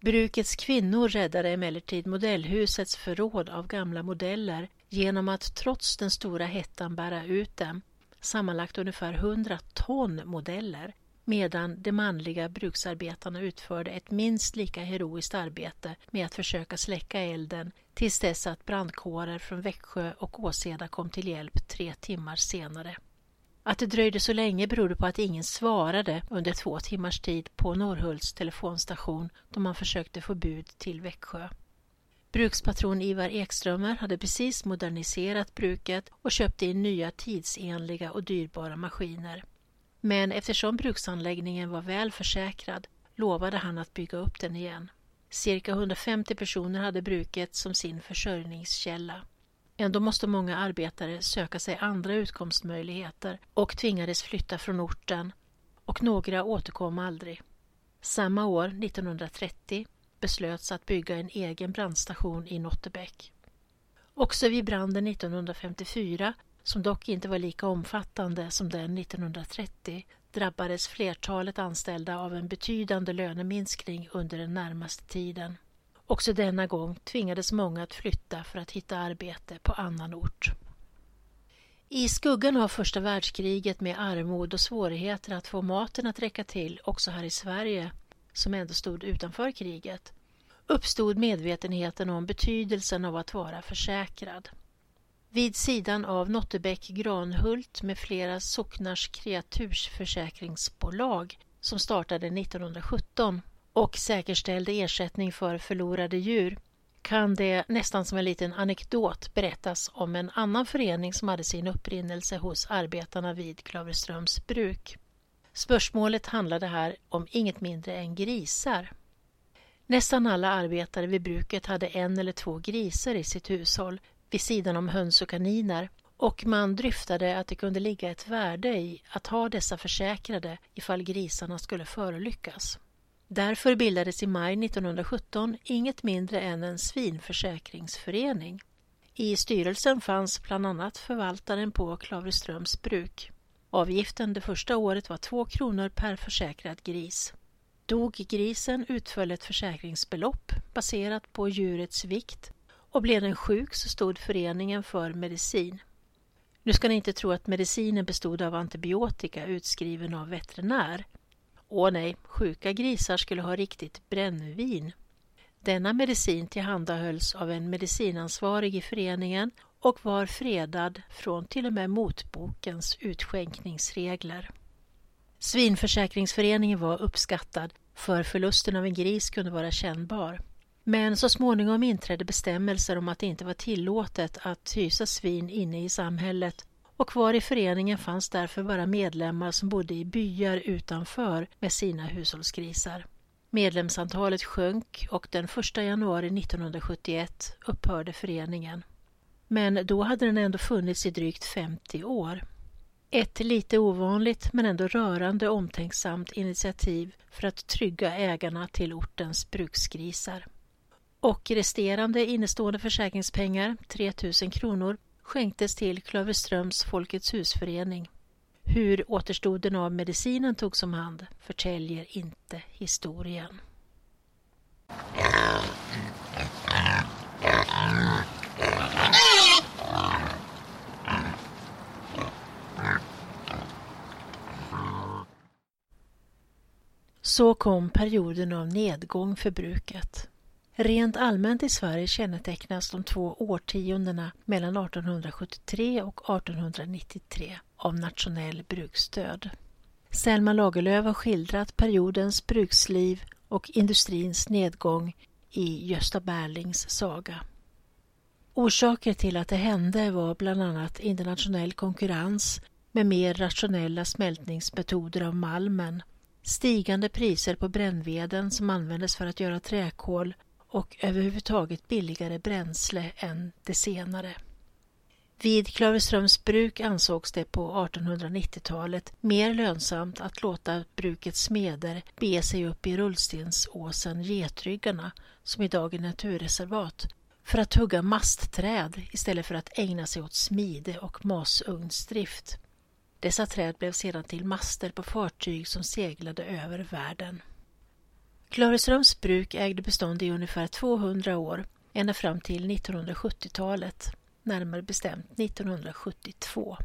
Brukets kvinnor räddade emellertid modellhusets förråd av gamla modeller genom att trots den stora hettan bära ut dem, sammanlagt ungefär hundra ton modeller, medan de manliga bruksarbetarna utförde ett minst lika heroiskt arbete med att försöka släcka elden tills dess att brandkårer från Växjö och Åseda kom till hjälp tre timmar senare. Att det dröjde så länge berodde på att ingen svarade under två timmars tid på Norrhults telefonstation då man försökte få bud till Växjö. Brukspatron Ivar Ekström hade precis moderniserat bruket och köpte in nya tidsenliga och dyrbara maskiner. Men eftersom bruksanläggningen var väl försäkrad lovade han att bygga upp den igen. Cirka hundrafemtio personer hade bruket som sin försörjningskälla. Ändå måste många arbetare söka sig andra utkomstmöjligheter och tvingades flytta från orten, och några återkom aldrig. Samma år, nittonhundratrettio, beslöts att bygga en egen brandstation i Nottebäck. Också vid branden nittonhundrafemtiofyra, som dock inte var lika omfattande som den nittonhundratrettio, drabbades flertalet anställda av en betydande löneminskning under den närmaste tiden. Också denna gång tvingades många att flytta för att hitta arbete på annan ort. I skuggan av första världskriget med armod och svårigheter att få maten att räcka till också här i Sverige, som ändå stod utanför kriget, uppstod medvetenheten om betydelsen av att vara försäkrad. Vid sidan av Nottebäck, Granhult med flera socknars kreatursförsäkringsbolag som startade nittonhundrasjutton och säkerställde ersättning för förlorade djur, kan det nästan som en liten anekdot berättas om en annan förening som hade sin upprinnelse hos arbetarna vid Klavreströms bruk. Spörsmålet handlade här om inget mindre än grisar. Nästan alla arbetare vid bruket hade en eller två grisar i sitt hushåll vid sidan om höns och kaniner, och man dryftade att det kunde ligga ett värde i att ha dessa försäkrade ifall grisarna skulle förolyckas. Därför bildades i maj nittonhundrasjutton inget mindre än en svinförsäkringsförening. I styrelsen fanns bland annat förvaltaren på Klavreströms bruk. Avgiften det första året var två kronor per försäkrad gris. Dog grisen utföll ett försäkringsbelopp baserat på djurets vikt, och blev den sjuk så stod föreningen för medicin. Nu ska ni inte tro att medicinen bestod av antibiotika utskriven av veterinär. Åh nej, sjuka grisar skulle ha riktigt brännvin. Denna medicin tillhandahölls av en medicinansvarig i föreningen och var fredad från till och med motbokens utskänkningsregler. Svinförsäkringsföreningen var uppskattad, för förlusten av en gris kunde vara kännbar. Men så småningom inträdde bestämmelser om att det inte var tillåtet att hysa svin inne i samhället, och kvar i föreningen fanns därför bara medlemmar som bodde i byar utanför med sina hushållsgrisar. Medlemsantalet sjönk och den första januari nittonhundrasjuttioett upphörde föreningen. Men då hade den ändå funnits i drygt femtio år. Ett lite ovanligt men ändå rörande omtänksamt initiativ för att trygga ägarna till ortens bruksgrisar. Och resterande innestående försäkringspengar, tre tusen kronor, skänktes till Klavreströms Folkets husförening. Hur återstoden av medicinen tog som hand förtäljer inte historien. Så kom perioden av nedgång för bruket. Rent allmänt i Sverige kännetecknas de två årtiondena mellan artonhundrasjuttiotre och artonhundranittiotre av nationell bruksstöd. Selma Lagerlöf har skildrat periodens bruksliv och industrins nedgång i Gösta Berlings saga. Orsaker till att det hände var bland annat internationell konkurrens med mer rationella smältningsmetoder av malmen, stigande priser på brännveden som användes för att göra träkol och överhuvudtaget billigare bränsle än det senare. Vid Klavreströms bruk ansågs det på artonhundranittiotalet mer lönsamt att låta brukets smeder be sig upp i Rullstensåsen Getryggarna, som idag är naturreservat, för att hugga mastträd istället för att ägna sig åt smide och masugnsdrift. Dessa träd blev sedan till master på fartyg som seglade över världen. Klavreströms bruk ägde bestånd i ungefär tvåhundra år, ända fram till nittonhundrasjuttiotalet. Närmare bestämt nittonhundrasjuttiotvå.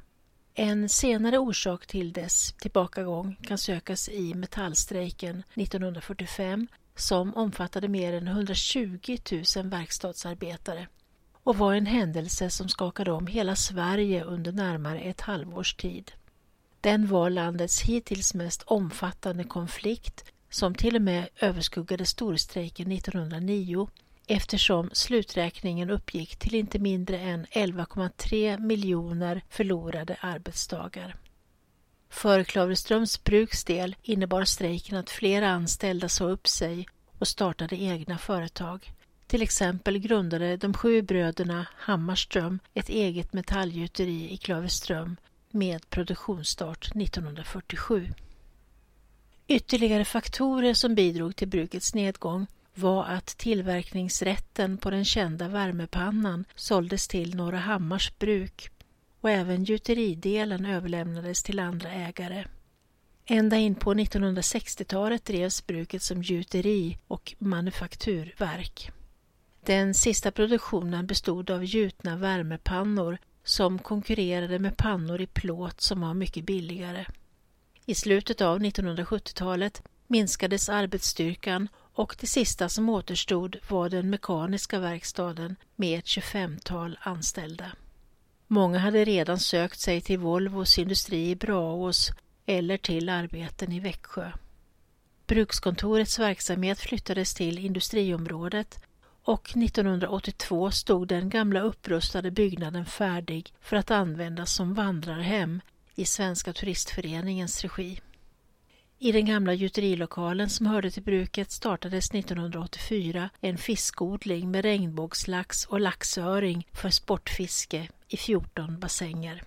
En senare orsak till dess tillbakagång kan sökas i metallstrejken nittonhundrafyrtiofem som omfattade mer än etthundratjugotusen verkstadsarbetare och var en händelse som skakade om hela Sverige under närmare ett halvårs tid. Den var landets hittills mest omfattande konflikt som till och med överskuggade storstrejken nittonhundranio eftersom sluträkningen uppgick till inte mindre än elva komma tre miljoner förlorade arbetsdagar. För Klavreströms bruks del innebar strejken att flera anställda sa upp sig och startade egna företag. Till exempel grundade de sju bröderna Hammarström ett eget metallgjuteri i Klavreström med produktionsstart nittonhundrafyrtiosju. Ytterligare faktorer som bidrog till brukets nedgång var att tillverkningsrätten på den kända värmepannan såldes till Norra Hammars bruk och även gjuteridelen överlämnades till andra ägare. Ända in på nittonhundrasextiotalet drevs bruket som gjuteri och manufakturverk. Den sista produktionen bestod av gjutna värmepannor som konkurrerade med pannor i plåt som var mycket billigare. I slutet av nittonhundrasjuttiotalet minskades arbetsstyrkan och det sista som återstod var den mekaniska verkstaden med ett tjugofemtal anställda. Många hade redan sökt sig till Volvos industri i Braås eller till arbeten i Växjö. Brukskontorets verksamhet flyttades till industriområdet och nittonhundraåttiotvå stod den gamla upprustade byggnaden färdig för att användas som vandrarhem i Svenska turistföreningens regi. I den gamla gjuterilokalen som hörde till bruket startades nittonhundraåttiofyra en fiskodling med regnbågslax och laxöring för sportfiske i fjorton bassänger.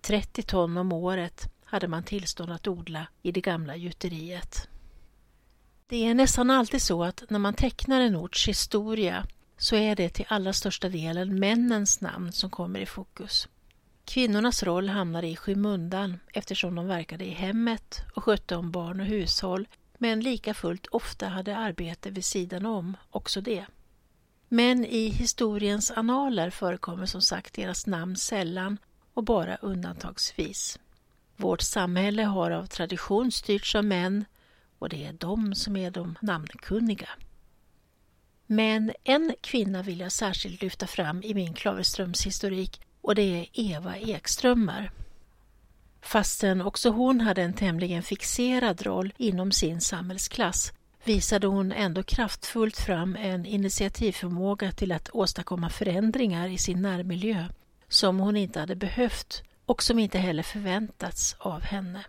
trettio ton om året hade man tillstånd att odla i det gamla gjuteriet. Det är nästan alltid så att när man tecknar en orts historia så är det till allra största delen männens namn som kommer i fokus. Kvinnornas roll hamnade i skymundan eftersom de verkade i hemmet och skötte om barn och hushåll, men lika fullt ofta hade arbete vid sidan om också det. Men i historiens annaler förekommer som sagt deras namn sällan och bara undantagsvis. Vårt samhälle har av tradition styrts av män och det är de som är de namnkunniga. Men en kvinna vill jag särskilt lyfta fram i min Klavreströms historik. Och det är Eva Ekströmmar. Fastän också hon hade en tämligen fixerad roll inom sin samhällsklass visade hon ändå kraftfullt fram en initiativförmåga till att åstadkomma förändringar i sin närmiljö som hon inte hade behövt och som inte heller förväntats av henne.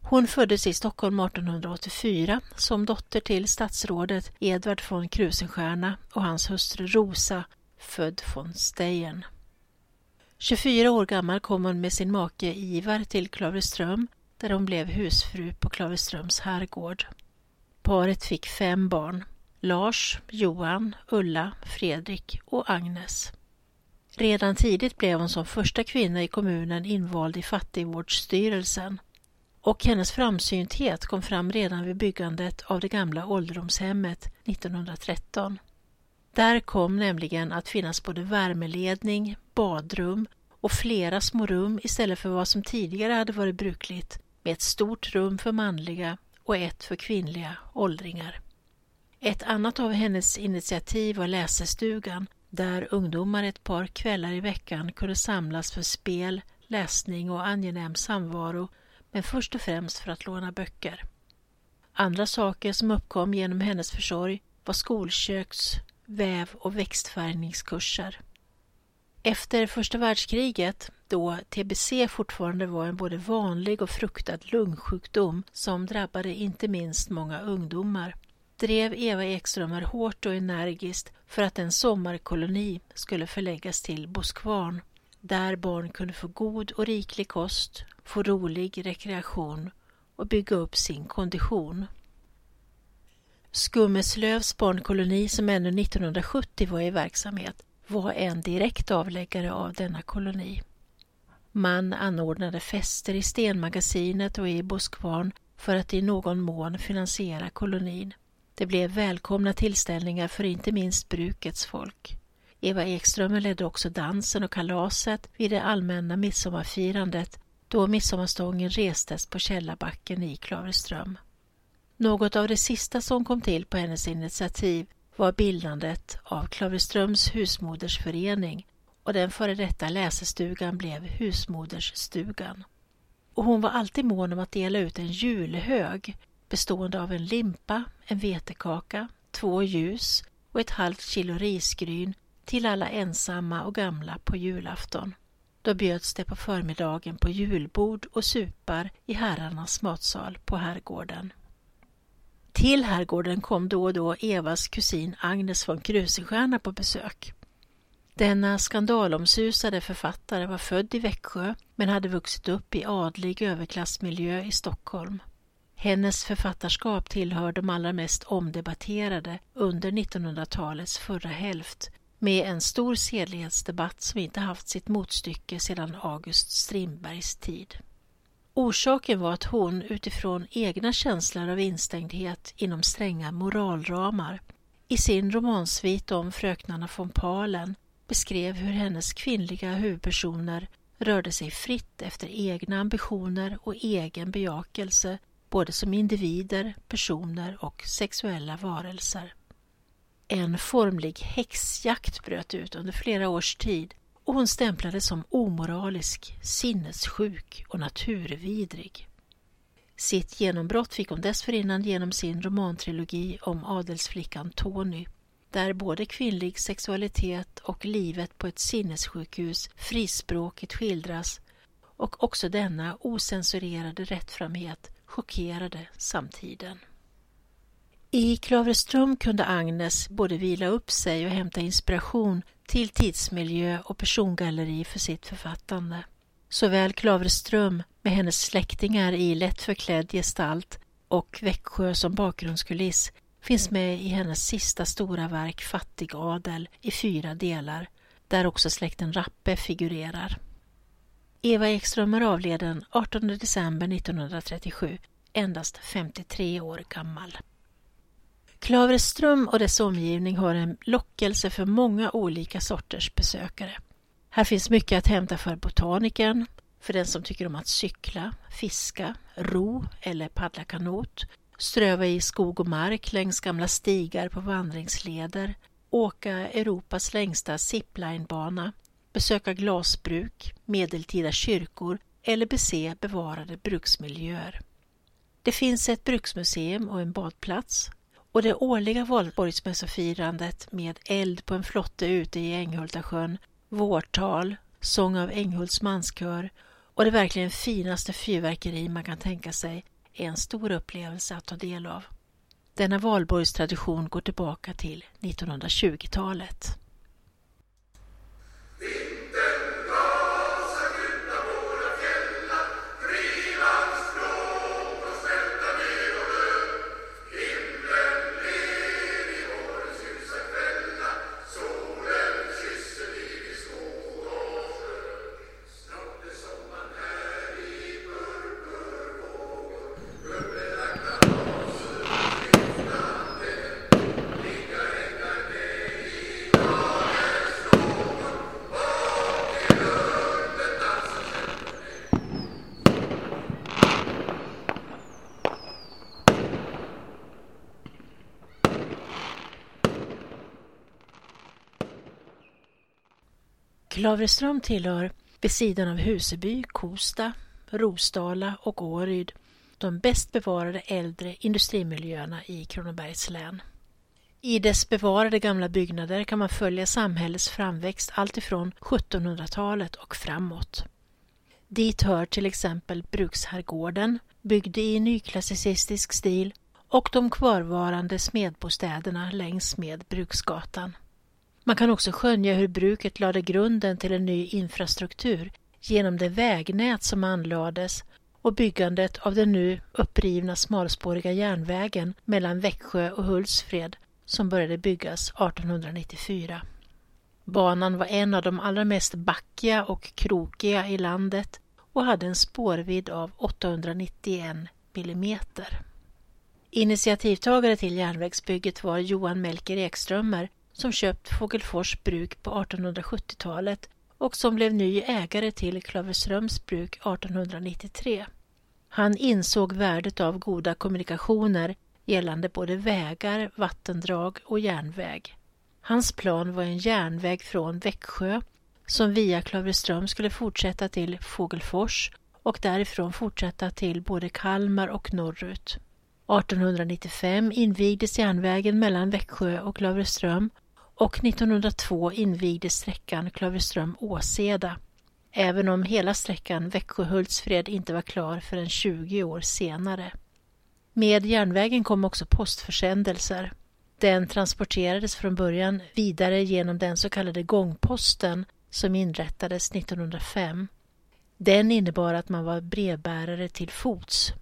Hon föddes i Stockholm artonhundraåttiofyra som dotter till statsrådet Edvard von Krusenstjerna och hans hustru Rosa, född von Steyen. tjugofyra år gammal kom hon med sin make Ivar till Klavreström där hon blev husfru på Klavreströms herrgård. Paret fick fem barn, Lars, Johan, Ulla, Fredrik och Agnes. Redan tidigt blev hon som första kvinna i kommunen invald i fattigvårdsstyrelsen och hennes framsynthet kom fram redan vid byggandet av det gamla ålderdomshemmet nittonhundratretton. Där kom nämligen att finnas både värmeledning, badrum och flera små rum istället för vad som tidigare hade varit brukligt med ett stort rum för manliga och ett för kvinnliga åldringar. Ett annat av hennes initiativ var läsestugan, där ungdomar ett par kvällar i veckan kunde samlas för spel, läsning och angenäm samvaro, men först och främst för att låna böcker. Andra saker som uppkom genom hennes försorg var skolköks-, väv- och växtfärgningskurser. Efter första världskriget, då T B C fortfarande var en både vanlig och fruktad lungsjukdom som drabbade inte minst många ungdomar, drev Eva Ekström hårt och energiskt för att en sommarkoloni skulle förläggas till Boskvarn, där barn kunde få god och riklig kost, få rolig rekreation och bygga upp sin kondition. Skummeslövs barnkoloni, som ännu nittonhundrasjuttio var i verksamhet, var en direkt avläggare av denna koloni. Man anordnade fester i Stenmagasinet och i Boskvarn för att i någon mån finansiera kolonin. Det blev välkomna tillställningar för inte minst brukets folk. Eva Ekström ledde också dansen och kalaset vid det allmänna midsommarfirandet, då midsommarstången restes på Källarbacken i Klavreström. Något av det sista som kom till på hennes initiativ var bildandet av Klavreströms husmodersförening, och den före detta läsestugan blev husmodersstugan. Och hon var alltid mån om att dela ut en julhög bestående av en limpa, en vetekaka, två ljus och ett halvt kilo risgryn till alla ensamma och gamla på julafton. Då bjöds det på förmiddagen på julbord och supar i herrarnas matsal på herrgården. Till herrgården kom då och då Evas kusin Agnes von Krusenstjerna på besök. Denna skandalomsusade författare var född i Växjö men hade vuxit upp i adlig överklassmiljö i Stockholm. Hennes författarskap tillhör de allra mest omdebatterade under nittonhundratalets förra hälft, med en stor sedlighetsdebatt som inte haft sitt motstycke sedan August Strindbergs tid. Orsaken var att hon utifrån egna känslor av instängdhet inom stränga moralramar i sin romansvit om Fröknarna från Palen beskrev hur hennes kvinnliga huvudpersoner rörde sig fritt efter egna ambitioner och egen bejakelse, både som individer, personer och sexuella varelser. En formlig häxjakt bröt ut under flera års tid och hon stämplades som omoralisk, sinnessjuk och naturvidrig. Sitt genombrott fick hon dessförinnan genom sin romantrilogi om adelsflickan Tony, där både kvinnlig sexualitet och livet på ett sinnessjukhus frispråkigt skildras, och också denna osensurerade rättframhet chockerade samtiden. I Klavreström kunde Agnes både vila upp sig och hämta inspiration till tidsmiljö och persongalleri för sitt författande. Såväl Klavreström med hennes släktingar i lättförklädd gestalt och Växjö som bakgrundskuliss finns med i hennes sista stora verk Fattig adel i fyra delar, där också släkten Rappe figurerar. Eva Ekström är avleden artonde december nittonhundratrettiosju, endast femtiotre år gammal. Klavreström och dess omgivning har en lockelse för många olika sorters besökare. Här finns mycket att hämta för botaniken, för den som tycker om att cykla, fiska, ro eller paddla kanot, ströva i skog och mark längs gamla stigar på vandringsleder, åka Europas längsta ziplinebana, besöka glasbruk, medeltida kyrkor eller bese bevarade bruksmiljöer. Det finns ett bruksmuseum och en badplats, och det årliga valborgsmässofirandet med eld på en flotte ute i Änghultasjön, vårtal, sång av Änghults manskör och det verkligen finaste fyrverkeri man kan tänka sig är en stor upplevelse att ta del av. Denna valborgstradition går tillbaka till nittonhundratjugotalet. Oh! Klavreström tillhör vid sidan av Huseby, Kosta, Rosdala och Åryd de bäst bevarade äldre industrimiljöerna i Kronobergs län. I dess bevarade gamla byggnader kan man följa samhällets framväxt alltifrån sjuttonhundratalet och framåt. Dit hör till exempel Bruksherrgården, byggd i nyklassicistisk stil, och de kvarvarande smedbostäderna längs med Bruksgatan. Man kan också skönja hur bruket lade grunden till en ny infrastruktur genom det vägnät som anlades och byggandet av den nu upprivna smalspåriga järnvägen mellan Växjö och Hultsfred som började byggas artonhundranittiofyra. Banan var en av de allra mest backiga och krokiga i landet och hade en spårvidd av åttahundranittioen millimeter. Initiativtagare till järnvägsbygget var Johan Melker Ekströmer som köpt Fågelfors bruk på artonhundrasjuttiotalet och som blev ny ägare till Klavreströms bruk artonhundranittiotre. Han insåg värdet av goda kommunikationer gällande både vägar, vattendrag och järnväg. Hans plan var en järnväg från Växjö som via Klavreström skulle fortsätta till Fågelfors och därifrån fortsätta till både Kalmar och norrut. artonhundranittiofem invigdes järnvägen mellan Växjö och Klavreström och nittonhundratvå invigdes sträckan Klavreström-Åseda, även om hela sträckan Växjö-Hultsfred inte var klar förrän tjugo år senare. Med järnvägen kom också postförsändelser. Den transporterades från början vidare genom den så kallade gångposten som inrättades nittonhundrafem. Den innebar att man var brevbärare till fots.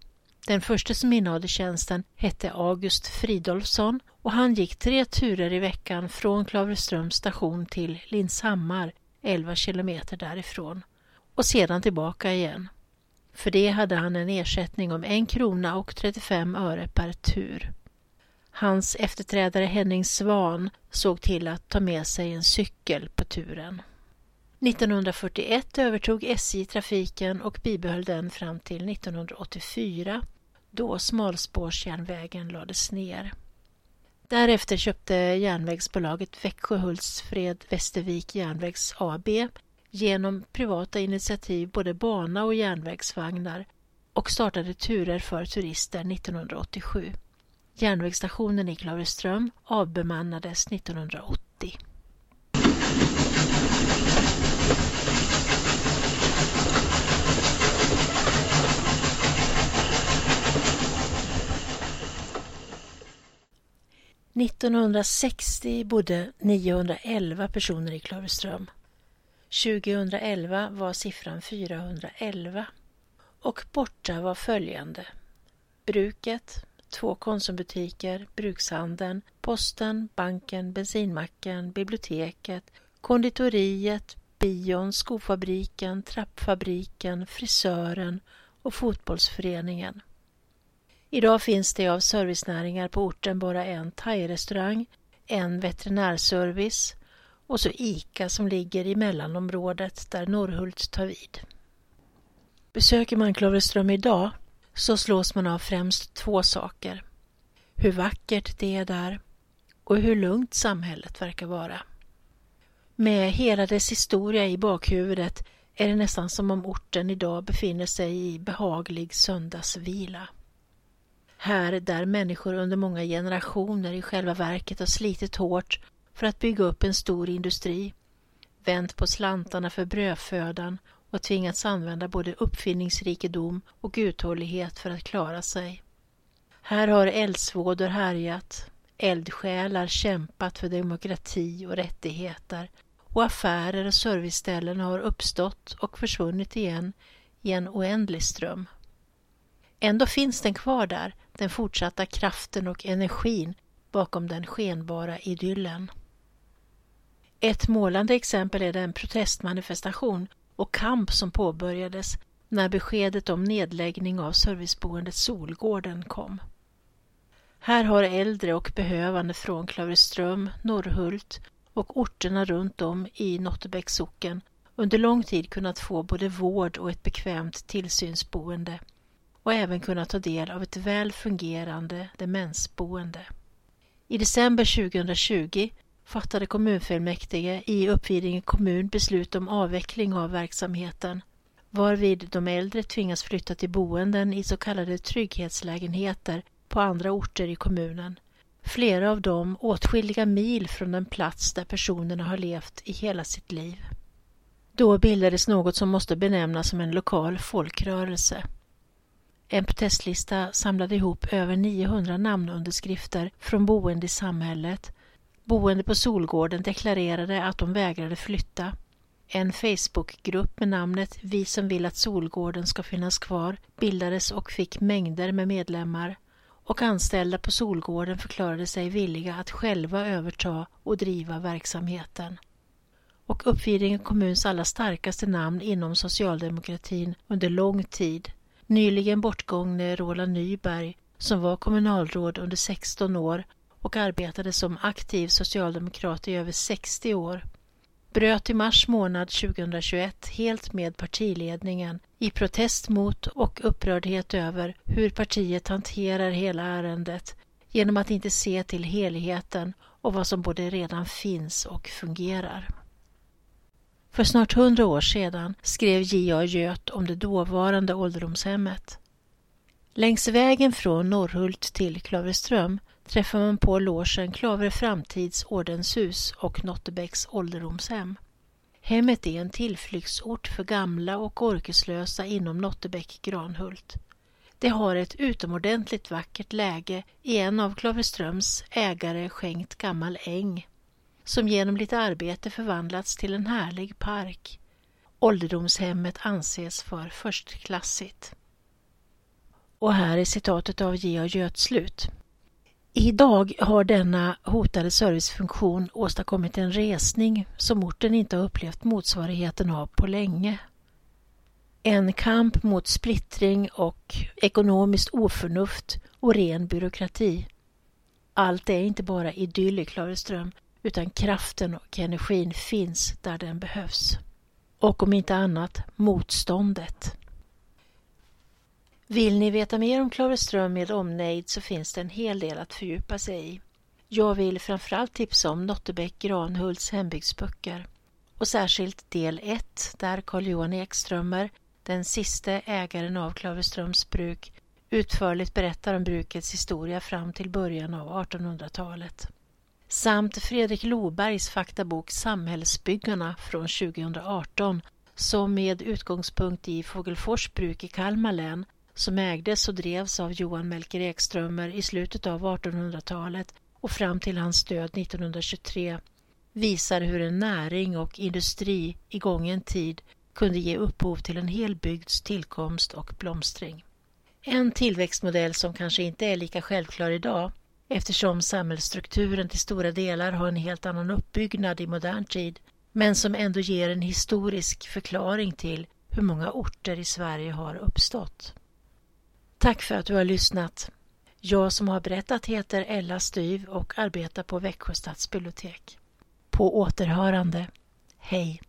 Den första som innehade tjänsten hette August Fridolfsson och han gick tre turer i veckan från Klavreströms station till Linshammar, elva kilometer därifrån, och sedan tillbaka igen. För det hade han en ersättning om en krona och trettiofem öre per tur. Hans efterträdare Henning Svan såg till att ta med sig en cykel på turen. nittonhundrafyrtioett övertog S J trafiken och bibehöll den fram till nittonhundraåttiofyra, då smalspårsjärnvägen lades ner. Därefter köpte järnvägsbolaget Växjö-Hultsfred-Västervik Järnvägs A B genom privata initiativ både bana och järnvägsvagnar och startade turer för turister nittonhundraåttiosju. Järnvägsstationen i Klavreström avbemannades nittonhundraåttio. nittonhundrasextio bodde niohundraelva personer i Klavreström. tjugohundraelva var siffran fyrahundraelva och borta var följande: bruket, två konsumbutiker, brukshandeln, posten, banken, bensinmacken, biblioteket, konditoriet, bion, skofabriken, trappfabriken, frisören och fotbollsföreningen. Idag finns det av servicenäringar på orten bara en thai-restaurang, en veterinärservice och så ICA som ligger i mellanområdet där Norrhult tar vid. Besöker man Klavreström idag så slås man av främst två saker: hur vackert det är där och hur lugnt samhället verkar vara. Med hela dess historia i bakhuvudet är det nästan som om orten idag befinner sig i behaglig söndagsvila. Här där människor under många generationer i själva verket har slitit hårt för att bygga upp en stor industri, vänt på slantarna för brödfödan och tvingats använda både uppfinningsrikedom och uthållighet för att klara sig. Här har eldsvådor härjat, eldsjälar kämpat för demokrati och rättigheter och affärer och serviceställen har uppstått och försvunnit igen i en oändlig ström. Ändå finns den kvar där, den fortsatta kraften och energin bakom den skenbara idyllen. Ett målande exempel är den protestmanifestation och kamp som påbörjades när beskedet om nedläggning av serviceboendet Solgården kom. Här har äldre och behövande från Klavreström, Norrhult och orterna runt om i Nottebäcksocken under lång tid kunnat få både vård och ett bekvämt tillsynsboende och även kunnat ta del av ett väl fungerande demensboende. I december tjugohundratjugo fattade kommunfullmäktige i Uppvidinge kommun beslut om avveckling av verksamheten, varvid de äldre tvingas flytta till boenden i så kallade trygghetslägenheter på andra orter i kommunen. Flera av dem åtskilliga mil från den plats där personerna har levt i hela sitt liv. Då bildades något som måste benämnas som en lokal folkrörelse. En protestlista samlade ihop över niohundra namnunderskrifter från boende i samhället. Boende på Solgården deklarerade att de vägrade flytta. En Facebookgrupp med namnet Vi som vill att Solgården ska finnas kvar bildades och fick mängder med medlemmar. Och anställda på Solgården förklarade sig villiga att själva överta och driva verksamheten. Och Uppvidinge kommuns alla starkaste namn inom socialdemokratin under lång tid, nyligen bortgångne Roland Nyberg, som var kommunalråd under sexton år och arbetade som aktiv socialdemokrat i över sextio år, bröt i mars månad tjugohundratjugoett helt med partiledningen i protest mot och upprördhet över hur partiet hanterar hela ärendet genom att inte se till helheten och vad som både redan finns och fungerar. För snart hundra år sedan skrev G A Göth om det dåvarande ålderdomshemmet. Längs vägen från Norrhult till Klavreström träffar man på logen Klavre Framtids ordenshus och Nottebäcks ålderdomshem. Hemmet är en tillflyktsort för gamla och orkeslösa inom Nottebäck Granhult. Det har ett utomordentligt vackert läge i en av Klavreströms ägare skänkt gammal äng, som genom lite arbete förvandlats till en härlig park. Ålderdomshemmet anses för förstklassigt. Och här är citatet av G A Göths slut. Idag har denna hotade servicefunktion åstadkommit en resning som orten inte har upplevt motsvarigheten av på länge. En kamp mot splittring och ekonomiskt oförnuft och ren byråkrati. Allt är inte bara idyll i Klavreström, utan kraften och energin finns där den behövs. Och om inte annat, motståndet. Vill ni veta mer om Klavreström med omnejd så finns det en hel del att fördjupa sig i. Jag vill framförallt tipsa om Nottebäck Granhults hembygdsböcker. Och särskilt del ett där Carl-Johan Ekströmer, den sista ägaren av Klavreströms bruk, utförligt berättar om brukets historia fram till början av artonhundratalet. Samt Fredrik Lobergs faktabok Samhällsbyggarna från tjugohundraarton som med utgångspunkt i Fågelfors bruk i Kalmar län, som ägdes och drevs av Johan Melker Ekströmer i slutet av artonhundratalet och fram till hans död nittonhundratjugotre, visar hur en näring och industri i gången tid kunde ge upphov till en hel bygds tillkomst och blomstring. En tillväxtmodell som kanske inte är lika självklar idag, eftersom samhällsstrukturen till stora delar har en helt annan uppbyggnad i modern tid, men som ändå ger en historisk förklaring till hur många orter i Sverige har uppstått. Tack för att du har lyssnat. Jag som har berättat heter Ella Styv och arbetar på Växjö stadsbibliotek. På återhörande. Hej!